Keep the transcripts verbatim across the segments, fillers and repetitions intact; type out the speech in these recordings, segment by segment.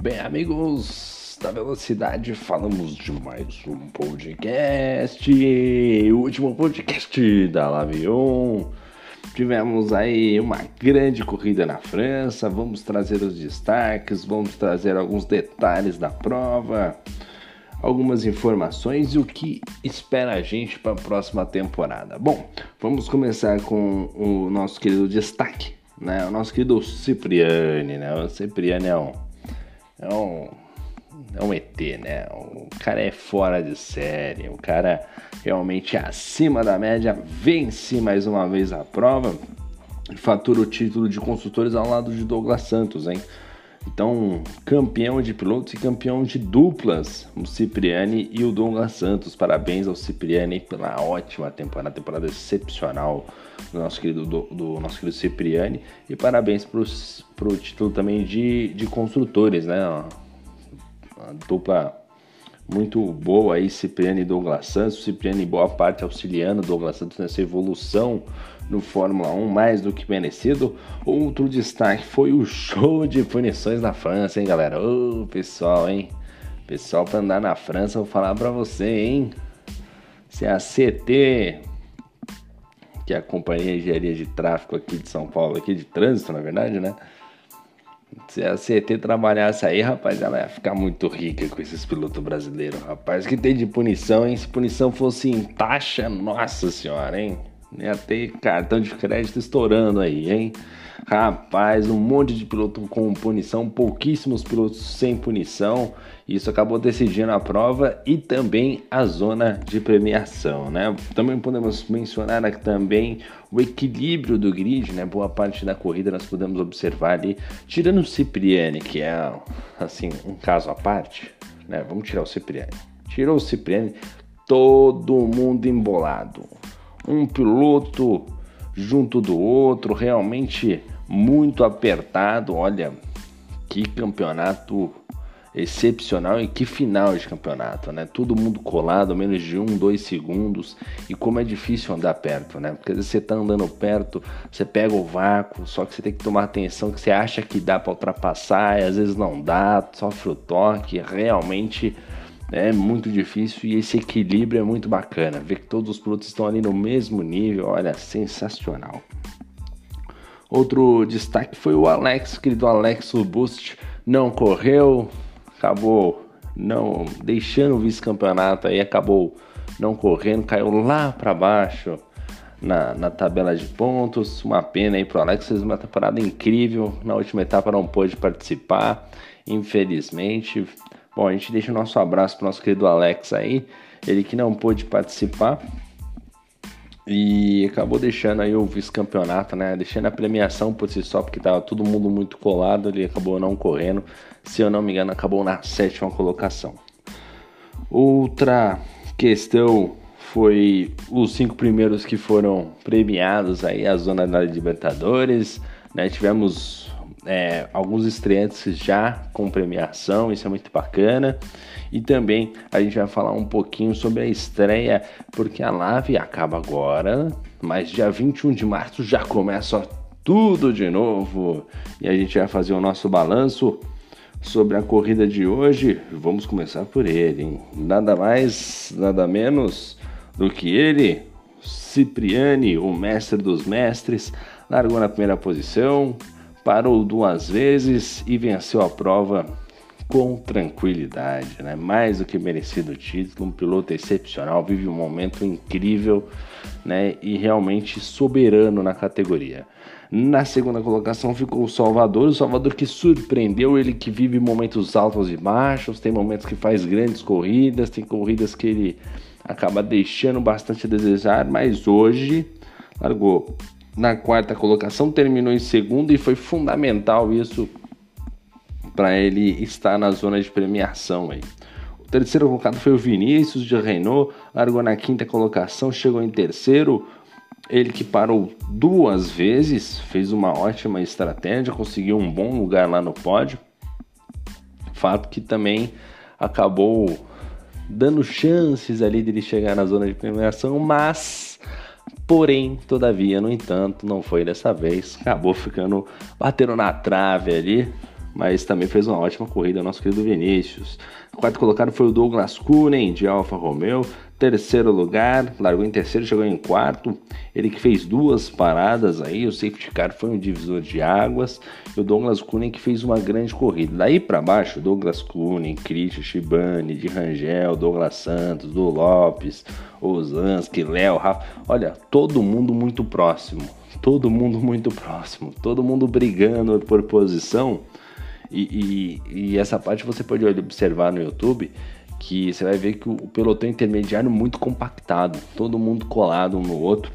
Bem, amigos da Velocidade, falamos de mais um podcast, o último podcast da Lavion. Tivemos aí uma grande corrida na França, vamos trazer os destaques, vamos trazer alguns detalhes da prova, algumas informações e o que espera a gente para a próxima temporada. Bom, vamos começar com o nosso querido destaque, né? O nosso querido Cipriani, né? O Cipriani é um... É um, é um E T, né? O cara é fora de série, o cara realmente é acima da média, vence mais uma vez a prova e fatura o título de construtores ao lado de Douglas Santos, hein? Então, campeão de pilotos e campeão de duplas, o Cipriani e o Douglas Santos. Parabéns ao Cipriani pela ótima temporada, temporada excepcional do nosso querido, do, do nosso querido Cipriani. E parabéns para o título também de, de construtores, né? Uma dupla muito boa aí, Cipriani e Douglas Santos. Cipriani, boa parte, auxiliando Douglas Santos nessa evolução no Fórmula um, mais do que merecido. Outro destaque foi o show de punições na França, hein, galera? Ô, pessoal, hein? Pessoal, pra andar na França, eu vou falar pra você, hein? Se a C T, que é a Companhia de Engenharia de Tráfego aqui de São Paulo, aqui de trânsito, na verdade, né? Se a C T trabalhasse aí, rapaz, ela ia ficar muito rica com esses pilotos brasileiros, rapaz. Que tem de punição, hein? Se punição fosse em taxa, nossa senhora, hein? Ia ter cartão de crédito estourando aí, hein? Rapaz, um monte de piloto com punição, pouquíssimos pilotos sem punição. Isso acabou decidindo a prova e também a zona de premiação, né? Também podemos mencionar aqui também o equilíbrio do grid, né? Boa parte da corrida nós podemos observar ali, tirando o Cipriani, que é, assim, um caso à parte, né? Vamos tirar o Cipriani. Tirou o Cipriani, todo mundo embolado. Um piloto junto do outro, realmente muito apertado. Olha, que campeonato excepcional e que final de campeonato, né? Todo mundo colado, menos de um, dois segundos. E como é difícil andar perto, né? Porque às vezes você tá andando perto, você pega o vácuo, só que você tem que tomar atenção que você acha que dá para ultrapassar e às vezes não dá, sofre o toque, realmente... É muito difícil e esse equilíbrio é muito bacana. Ver que todos os pilotos estão ali no mesmo nível, olha, sensacional. Outro destaque foi o Alex, querido Alex, o Boost não correu, acabou não deixando o vice-campeonato aí, acabou não correndo, caiu lá para baixo na, na tabela de pontos. Uma pena aí pro Alex, fez uma temporada incrível, na última etapa não pôde participar, infelizmente. Bom, a gente deixa o nosso abraço para o nosso querido Alex aí, ele que não pôde participar e acabou deixando aí o vice-campeonato, né? Deixando a premiação por si só, porque estava todo mundo muito colado, ele acabou não correndo, se eu não me engano, acabou na sétima colocação. Outra questão foi os cinco primeiros que foram premiados aí, a zona da Libertadores, né? Tivemos... É, alguns estreantes já com premiação, isso é muito bacana. E também a gente vai falar um pouquinho sobre a estreia, porque a L A V acaba agora, mas dia vinte e um de março já começa tudo de novo. E a gente vai fazer o nosso balanço sobre a corrida de hoje. Vamos começar por ele, hein? Nada mais, nada menos do que ele, Cipriani, o mestre dos mestres, largou na primeira posição, parou duas vezes e venceu a prova com tranquilidade, né? Mais do que merecido o título, um piloto excepcional, vive um momento incrível, né? E realmente soberano na categoria. Na segunda colocação ficou o Salvador, o Salvador que surpreendeu, ele que vive momentos altos e baixos, tem momentos que faz grandes corridas, tem corridas que ele acaba deixando bastante a desejar, mas hoje largou na quarta colocação, terminou em segundo e foi fundamental isso para ele estar na zona de premiação aí. O terceiro colocado foi o Vinícius de Renault, largou na quinta colocação, chegou em terceiro, ele que parou duas vezes, fez uma ótima estratégia, conseguiu um bom lugar lá no pódio, fato que também acabou dando chances ali dele chegar na zona de premiação, mas... Porém, todavia, no entanto, não foi dessa vez, acabou ficando, batendo na trave ali, mas também fez uma ótima corrida, nosso querido Vinícius. Quarto colocado foi o Douglas Kunen, de Alfa Romeo. Terceiro lugar, largou em terceiro, chegou em quarto. Ele que fez duas paradas aí, o safety car foi um divisor de águas. E o Douglas Kunen que fez uma grande corrida. Daí para baixo, Douglas Kunen, Christian Chibane, Di Rangel, Douglas Santos, Du Lopes, Ozansky, Léo, Rafa. Olha, todo mundo muito próximo. Todo mundo muito próximo. Todo mundo brigando por posição. E, e, e essa parte você pode observar no YouTube, que você vai ver que o pelotão intermediário muito compactado, todo mundo colado um no outro,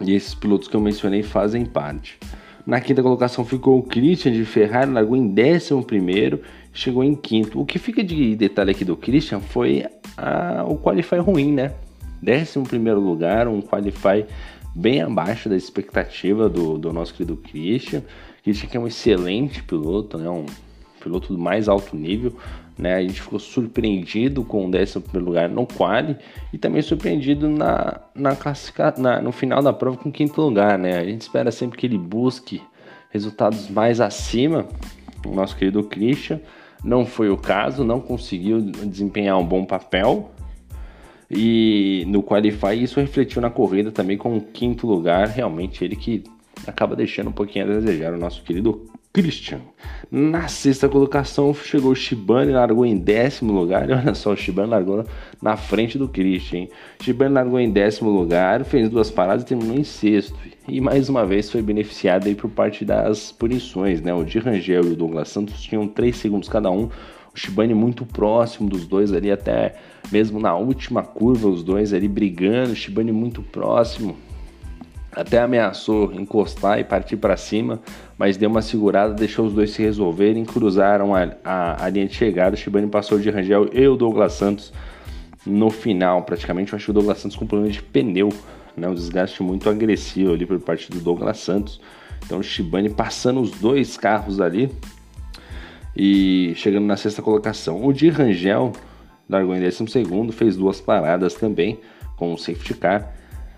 e esses pilotos que eu mencionei fazem parte. Na quinta colocação ficou o Christian de Ferrari, largou em décimo primeiro, chegou em quinto. O que fica de detalhe aqui do Christian foi a, o qualify ruim, né? Décimo primeiro lugar, um qualify bem abaixo da expectativa do, do nosso querido Christian. Christian que é um excelente piloto, né? Um piloto do mais alto nível, né? A gente ficou surpreendido com o décimo primeiro lugar no quali e também surpreendido na, na classica, na, no final da prova com o quinto lugar, né? A gente espera sempre que ele busque resultados mais acima. O nosso querido Christian não foi o caso, não conseguiu desempenhar um bom papel e no qualify isso refletiu na corrida também com o quinto lugar, realmente ele que acaba deixando um pouquinho a desejar o nosso querido Christian. Na sexta colocação chegou o Chibane, largou em décimo lugar. E olha só, o Chibane largou na frente do Christian, hein? Chibane largou em décimo lugar, fez duas paradas e terminou em sexto. E mais uma vez foi beneficiado aí por parte das punições, né? O Di Rangel e o Douglas Santos tinham três segundos cada um. O Chibane muito próximo dos dois ali, até mesmo na última curva, os dois ali brigando. O Chibane muito próximo. Até ameaçou encostar e partir para cima, mas deu uma segurada, deixou os dois se resolverem, cruzaram a, a, a linha de chegada. O Chibane passou de Rangel e o Douglas Santos no final. Praticamente eu acho que o Douglas Santos com problema de pneu, né? Um desgaste muito agressivo ali por parte do Douglas Santos. Então o Chibane passando os dois carros ali e chegando na sexta colocação. O Di Rangel largou em décimo segundo, fez duas paradas também com o safety car.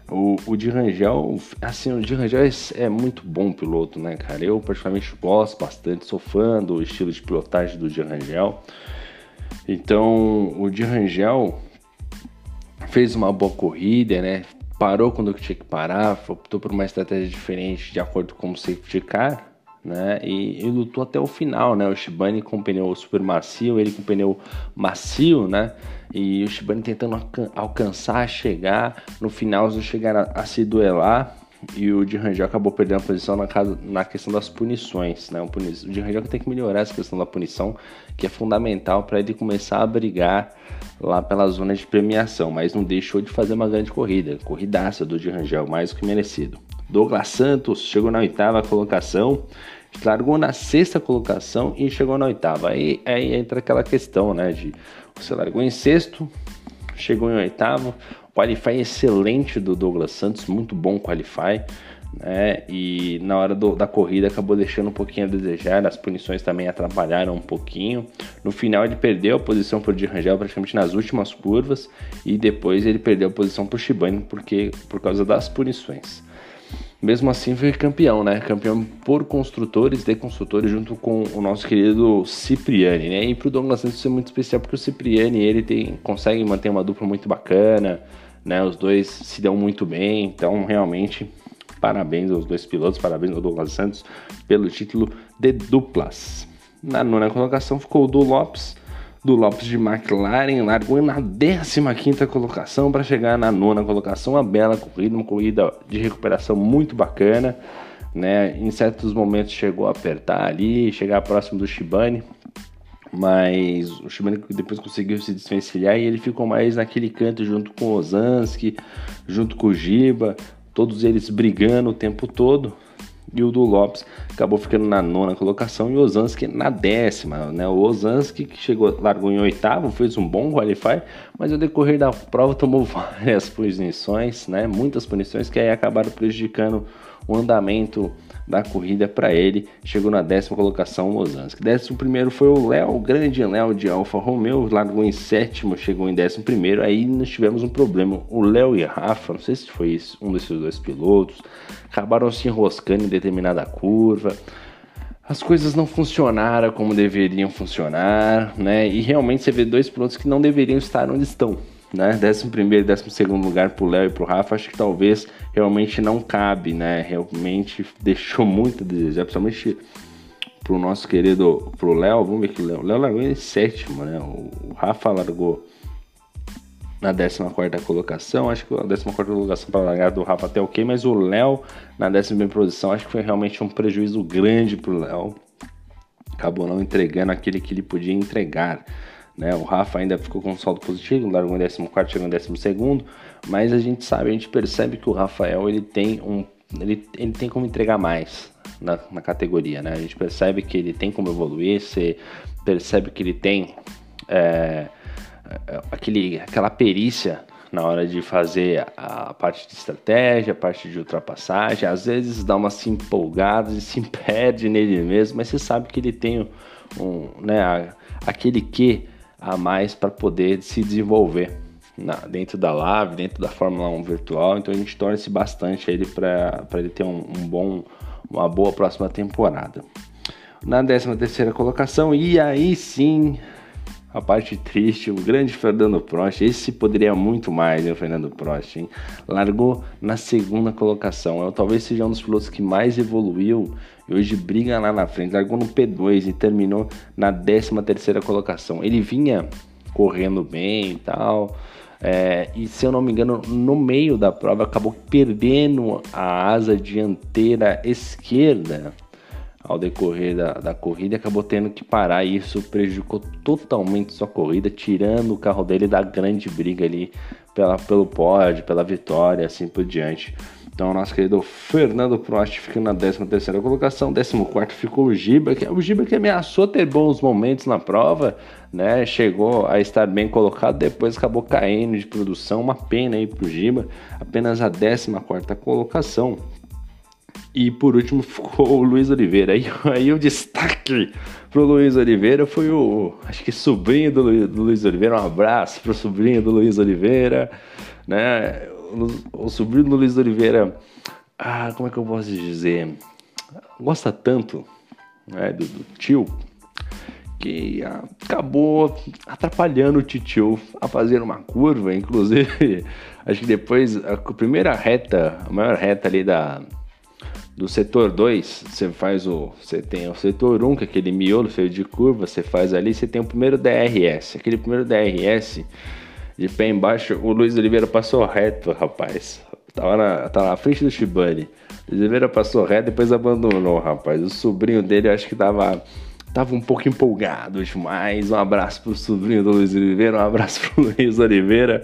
O, o Di Rangel, assim, o Di Rangel é, é muito bom piloto, né, cara? Eu particularmente gosto bastante, sou fã do estilo de pilotagem do Di Rangel. Então, o Di Rangel fez uma boa corrida, né? Parou quando eu tinha que parar, optou por uma estratégia diferente de acordo com o safety car, né? E, e lutou até o final, né? O Chibane com pneu super macio, ele com pneu macio, né? E o Chibane tentando alcançar, chegar, no final eles chegaram a, a se duelar e o Di Rangel acabou perdendo a posição na, casa, na questão das punições, né? O, puni- o Di Rangel tem que melhorar essa questão da punição, que é fundamental para ele começar a brigar lá pela zona de premiação, mas não deixou de fazer uma grande corrida, corridaça do Di Rangel, mais do que merecido. Douglas Santos chegou na oitava colocação, largou na sexta colocação e chegou na oitava. Aí, aí entra aquela questão, né, de você largou em sexto, chegou em oitavo, qualify excelente do Douglas Santos, muito bom qualify, né, e na hora do, da corrida acabou deixando um pouquinho a desejar, as punições também atrapalharam um pouquinho, no final ele perdeu a posição para o Di Rangel praticamente nas últimas curvas, e depois ele perdeu a posição para o Chibane porque, por causa das punições. Mesmo assim foi campeão, né? Campeão por construtores, de construtores, junto com o nosso querido Cipriani, né? E pro Douglas Santos isso é muito especial, porque o Cipriani, ele tem, consegue manter uma dupla muito bacana, né? Os dois se dão muito bem, então realmente parabéns aos dois pilotos, parabéns ao Douglas Santos pelo título de duplas. Na nona colocação ficou o Du Lopes, Du Lopes de McLaren, largou na décima quinta colocação para chegar na nona colocação. Uma bela corrida, uma corrida de recuperação muito bacana, né? Em certos momentos chegou a apertar ali, chegar próximo do Chibane, mas o Chibane depois conseguiu se desvencilhar e ele ficou mais naquele canto junto com o Ozansky, junto com o Giba, todos eles brigando o tempo todo. E o Du Lopes acabou ficando na nona colocação e o Ozansky na décima, né? O Ozansky que chegou, largou em oitavo, fez um bom qualify, mas ao decorrer da prova tomou várias punições, né? Muitas punições que aí acabaram prejudicando o andamento da corrida para ele. Chegou na décima colocação o Ozansky. Décimo primeiro foi o Léo, o grande Léo de Alfa Romeo, largou em sétimo, chegou em décimo primeiro, aí nós tivemos um problema. O Léo e a Rafa, não sei se foi isso, um desses dois pilotos, acabaram se enroscando em determinada curva, as coisas não funcionaram como deveriam funcionar, né? E realmente você vê dois pilotos que não deveriam estar onde estão, né? décimo primeiro e décimo segundo lugar pro Léo e pro Rafa, acho que talvez realmente não cabe, né? Realmente deixou muito a desejar, principalmente pro nosso querido, pro Léo. Vamos ver que o Léo, Léo largou em sétimo, né? O Rafa largou na décima quarta colocação, acho que a décima quarta colocação para largar do Rafa até ok, mas o Léo na décima primeira posição, acho que foi realmente um prejuízo grande pro Léo, acabou não entregando aquele que ele podia entregar, né? O Rafa ainda ficou com um saldo positivo, largou em décimo quarto, chegou em décimo segundo, mas a gente sabe, a gente percebe que o Rafael, ele tem um, ele, ele tem como entregar mais na, na categoria, né? A gente percebe que ele tem como evoluir, você percebe que ele tem é, Aquele, aquela perícia na hora de fazer a parte de estratégia, a parte de ultrapassagem. Às vezes dá uma se empolgada e se impede nele mesmo, mas você sabe que ele tem um, né, aquele quê a mais para poder se desenvolver na, dentro da L A V, dentro da Fórmula um virtual. Então a gente torce bastante ele para ele ter um, um bom, uma boa próxima temporada. Na décima terceira colocação, e aí sim, a parte triste, o grande Fernando Prost, esse poderia muito mais, né, o Fernando Prost, hein? Largou na segunda colocação, eu, talvez seja um dos pilotos que mais evoluiu e hoje briga lá na frente, largou no P dois e terminou na décima terceira colocação. Ele vinha correndo bem e tal, é, e se eu não me engano, no meio da prova acabou perdendo a asa dianteira esquerda ao decorrer da, da corrida, acabou tendo que parar e isso prejudicou totalmente sua corrida, tirando o carro dele da grande briga ali pela, pelo pódio, pela vitória, assim por diante. Então, nosso querido Fernando Prost fica na décima terceira colocação, décimo quarto ficou o Giba, que o Giba que ameaçou ter bons momentos na prova, né? Chegou a estar bem colocado, depois acabou caindo de produção, uma pena aí pro Giba, apenas a décima quarta colocação. E por último ficou o Luiz Oliveira. E aí o destaque pro Luiz Oliveira foi o, acho que sobrinho do Luiz, do Luiz Oliveira. Um abraço pro sobrinho do Luiz Oliveira, né? O, o sobrinho do Luiz Oliveira, ah, como é que eu posso dizer? Gosta tanto, né, do, do tio, que acabou atrapalhando o titio a fazer uma curva. Inclusive, acho que depois, a primeira reta, a maior reta ali da... do setor dois, você faz o, você tem o setor um, que é aquele miolo feio de curva, você faz ali, você tem o primeiro D R S, aquele primeiro D R S de pé embaixo, o Luiz Oliveira passou reto, rapaz, tava na, tava na frente do Chibane, Luiz Oliveira passou reto, depois abandonou, rapaz, o sobrinho dele, eu acho que tava, tava um pouco empolgado demais. Um abraço pro sobrinho do Luiz Oliveira, um abraço pro Luiz Oliveira.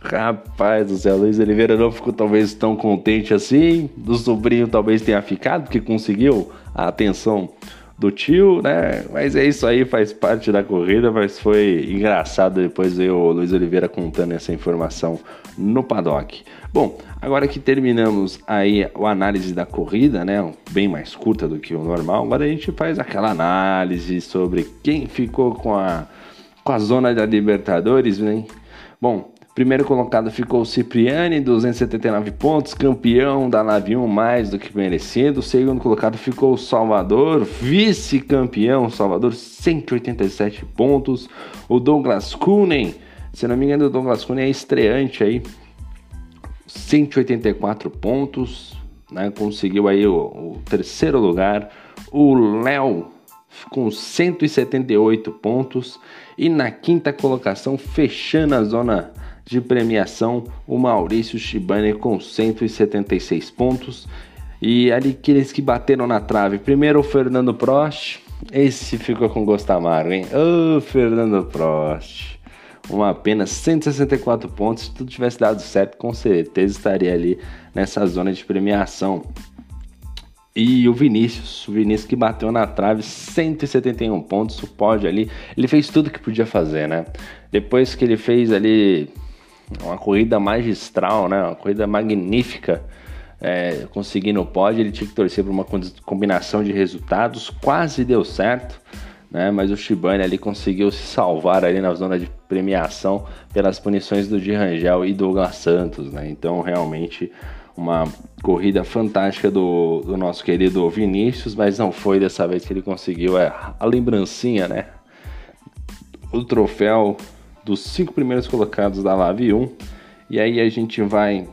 Rapaz do céu, Luiz Oliveira não ficou talvez tão contente assim, do sobrinho talvez tenha ficado, porque conseguiu a atenção do tio, né? Mas é isso aí, faz parte da corrida, mas foi engraçado depois ver o Luiz Oliveira contando essa informação no paddock. Bom, agora que terminamos aí a análise da corrida, né, bem mais curta do que o normal, agora a gente faz aquela análise sobre quem ficou com a, com a zona da Libertadores, né? Bom, primeiro colocado ficou o Cipriani, duzentos e setenta e nove pontos, campeão da Lavion, mais do que merecido. Segundo colocado ficou o Salvador, vice-campeão, Salvador, cento e oitenta e sete pontos. O Douglas Kunen, se não me engano, o Douglas Kunen é estreante aí, cento e oitenta e quatro pontos, né? Conseguiu aí o, o terceiro lugar. O Léo com cento e setenta e oito pontos. E na quinta colocação, fechando a zona de premiação, o Maurício Chibane com cento e setenta e seis pontos. E ali aqueles que bateram na trave, primeiro o Fernando Prost, esse ficou com gosto amargo, hein? Ô, oh, Fernando Prost, uma pena, cento e sessenta e quatro pontos. Se tudo tivesse dado certo, com certeza estaria ali nessa zona de premiação. E o Vinícius, o Vinícius que bateu na trave, cento e setenta e um pontos, o pódio ali, ele fez tudo que podia fazer, né? Depois que ele fez ali uma corrida magistral, né? Uma corrida magnífica, é, conseguindo o pódio, ele tinha que torcer por uma combinação de resultados, quase deu certo, né? Mas o Chibane ali conseguiu se salvar ali na zona de premiação pelas punições do Di Rangel e Douglas Santos, né? Então realmente uma corrida fantástica do, do nosso querido Vinícius, mas não foi dessa vez que ele conseguiu é, a lembrancinha, né? O troféu dos cinco primeiros colocados da L A V um. E aí a gente vai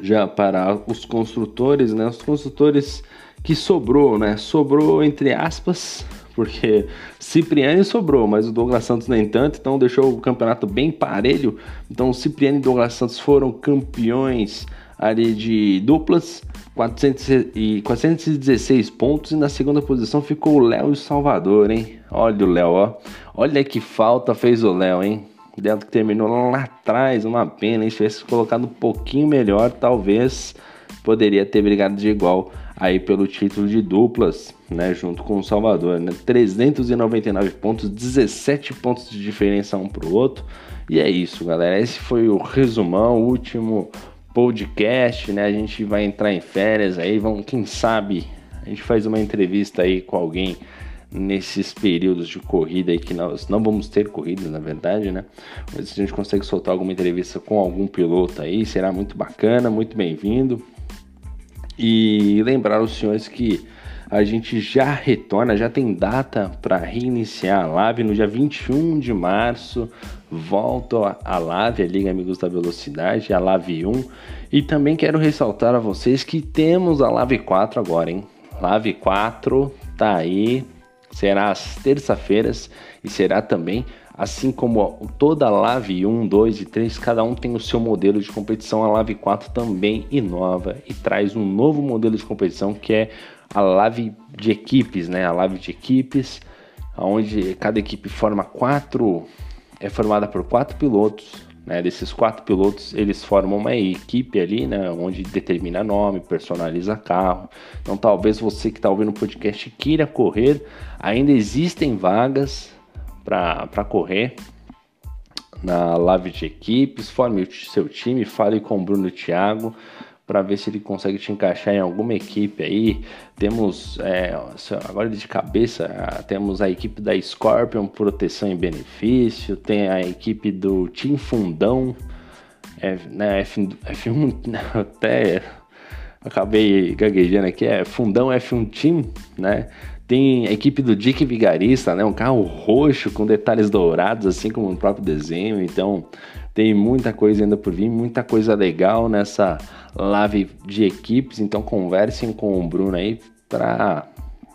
já para os construtores, né? Os construtores que sobrou, né? Sobrou entre aspas, porque Cipriani sobrou, mas o Douglas Santos nem tanto, então deixou o campeonato bem parelho. Então o Cipriani e Douglas Santos foram campeões ali de duplas, quatrocentos e dezesseis pontos, e na segunda posição ficou o Léo e o Salvador, hein? Olha o Léo, ó. Olha que falta fez o Léo, hein? O Léo que terminou lá atrás, uma pena, hein? Se tivesse colocado um pouquinho melhor, talvez poderia ter brigado de igual aí pelo título de duplas, né, junto com o Salvador, né, trezentos e noventa e nove pontos, dezessete pontos de diferença um pro outro, e é isso, galera, esse foi o resumão, o último podcast, né, a gente vai entrar em férias aí, vamos, quem sabe, a gente faz uma entrevista aí com alguém nesses períodos de corrida aí, que nós não vamos ter corridas, na verdade, né, mas se a gente consegue soltar alguma entrevista com algum piloto aí, será muito bacana, muito bem-vindo. E lembrar os senhores que a gente já retorna, já tem data para reiniciar a L A V no dia vinte e um de março. Volta a L A V, a Liga Amigos da Velocidade, a L A V um. E também quero ressaltar a vocês que temos a L A V quatro agora, hein? L A V quatro tá aí, será às terças-feiras e será também, assim como toda a L A V um, dois e três, cada um tem o seu modelo de competição. A L A V quatro também inova e traz um novo modelo de competição, que é a L A V de equipes, né? A L A V de equipes, onde cada equipe forma quatro, é formada por quatro pilotos, né? Desses quatro pilotos, eles formam uma equipe ali, né? Onde determina nome, personaliza carro. Então talvez você que está ouvindo o podcast queira correr, ainda existem vagas para correr na live de equipes, forme o seu time, fale com o Bruno e o Thiago para ver se ele consegue te encaixar em alguma equipe aí. Temos, é, agora de cabeça, temos a equipe da Scorpion, proteção e benefício, tem a equipe do Team Fundão, é, né, F um, até acabei gaguejando aqui, é Fundão F um Team, né? Tem a equipe do Dick Vigarista, né? Um carro roxo com detalhes dourados, assim como o próprio desenho. Então, tem muita coisa ainda por vir, muita coisa legal nessa live de equipes. Então, conversem com o Bruno aí para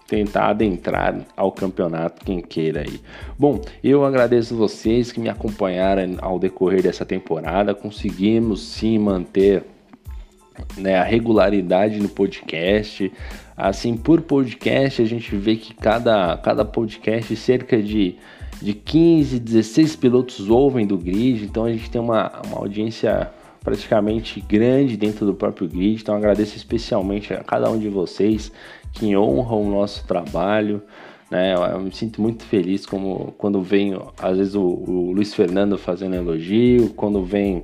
tentar adentrar ao campeonato, quem queira aí. Bom, eu agradeço vocês que me acompanharam ao decorrer dessa temporada. Conseguimos, sim, manter, né, a regularidade no podcast. Assim, por podcast, a gente vê que cada, cada podcast cerca de, de quinze, dezesseis pilotos ouvem do grid, então a gente tem uma, uma audiência praticamente grande dentro do próprio grid, então agradeço especialmente a cada um de vocês que honram o nosso trabalho, né? Eu me sinto muito feliz como, quando vem, às vezes, o, o Luiz Fernando fazendo elogio, quando vem,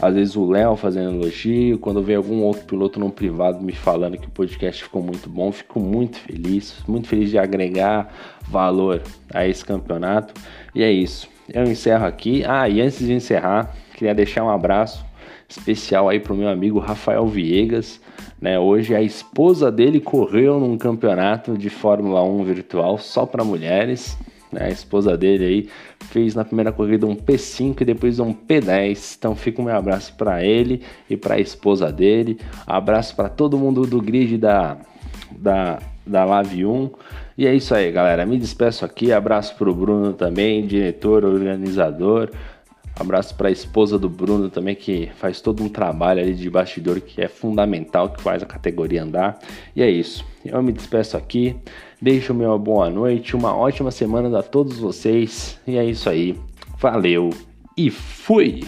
às vezes, o Léo fazendo elogio, quando vem algum outro piloto no privado me falando que o podcast ficou muito bom. Fico muito feliz, muito feliz de agregar valor a esse campeonato. E é isso, eu encerro aqui. Ah, e antes de encerrar, queria deixar um abraço especial aí pro meu amigo Rafael Viegas, né? Hoje a esposa dele correu num campeonato de Fórmula um virtual só para mulheres, né? A esposa dele aí fez na primeira corrida um P cinco e depois um P dez. Então fica o meu abraço para ele e para a esposa dele. Abraço para todo mundo do grid da, da, da L A V um. E é isso aí, galera. Me despeço aqui. Abraço para o Bruno também, diretor, organizador. Abraço para a esposa do Bruno também, que faz todo um trabalho ali de bastidor que é fundamental, que faz a categoria andar. E é isso. Eu me despeço aqui. Deixo o meu boa noite, uma ótima semana a todos vocês. E é isso aí. Valeu e fui!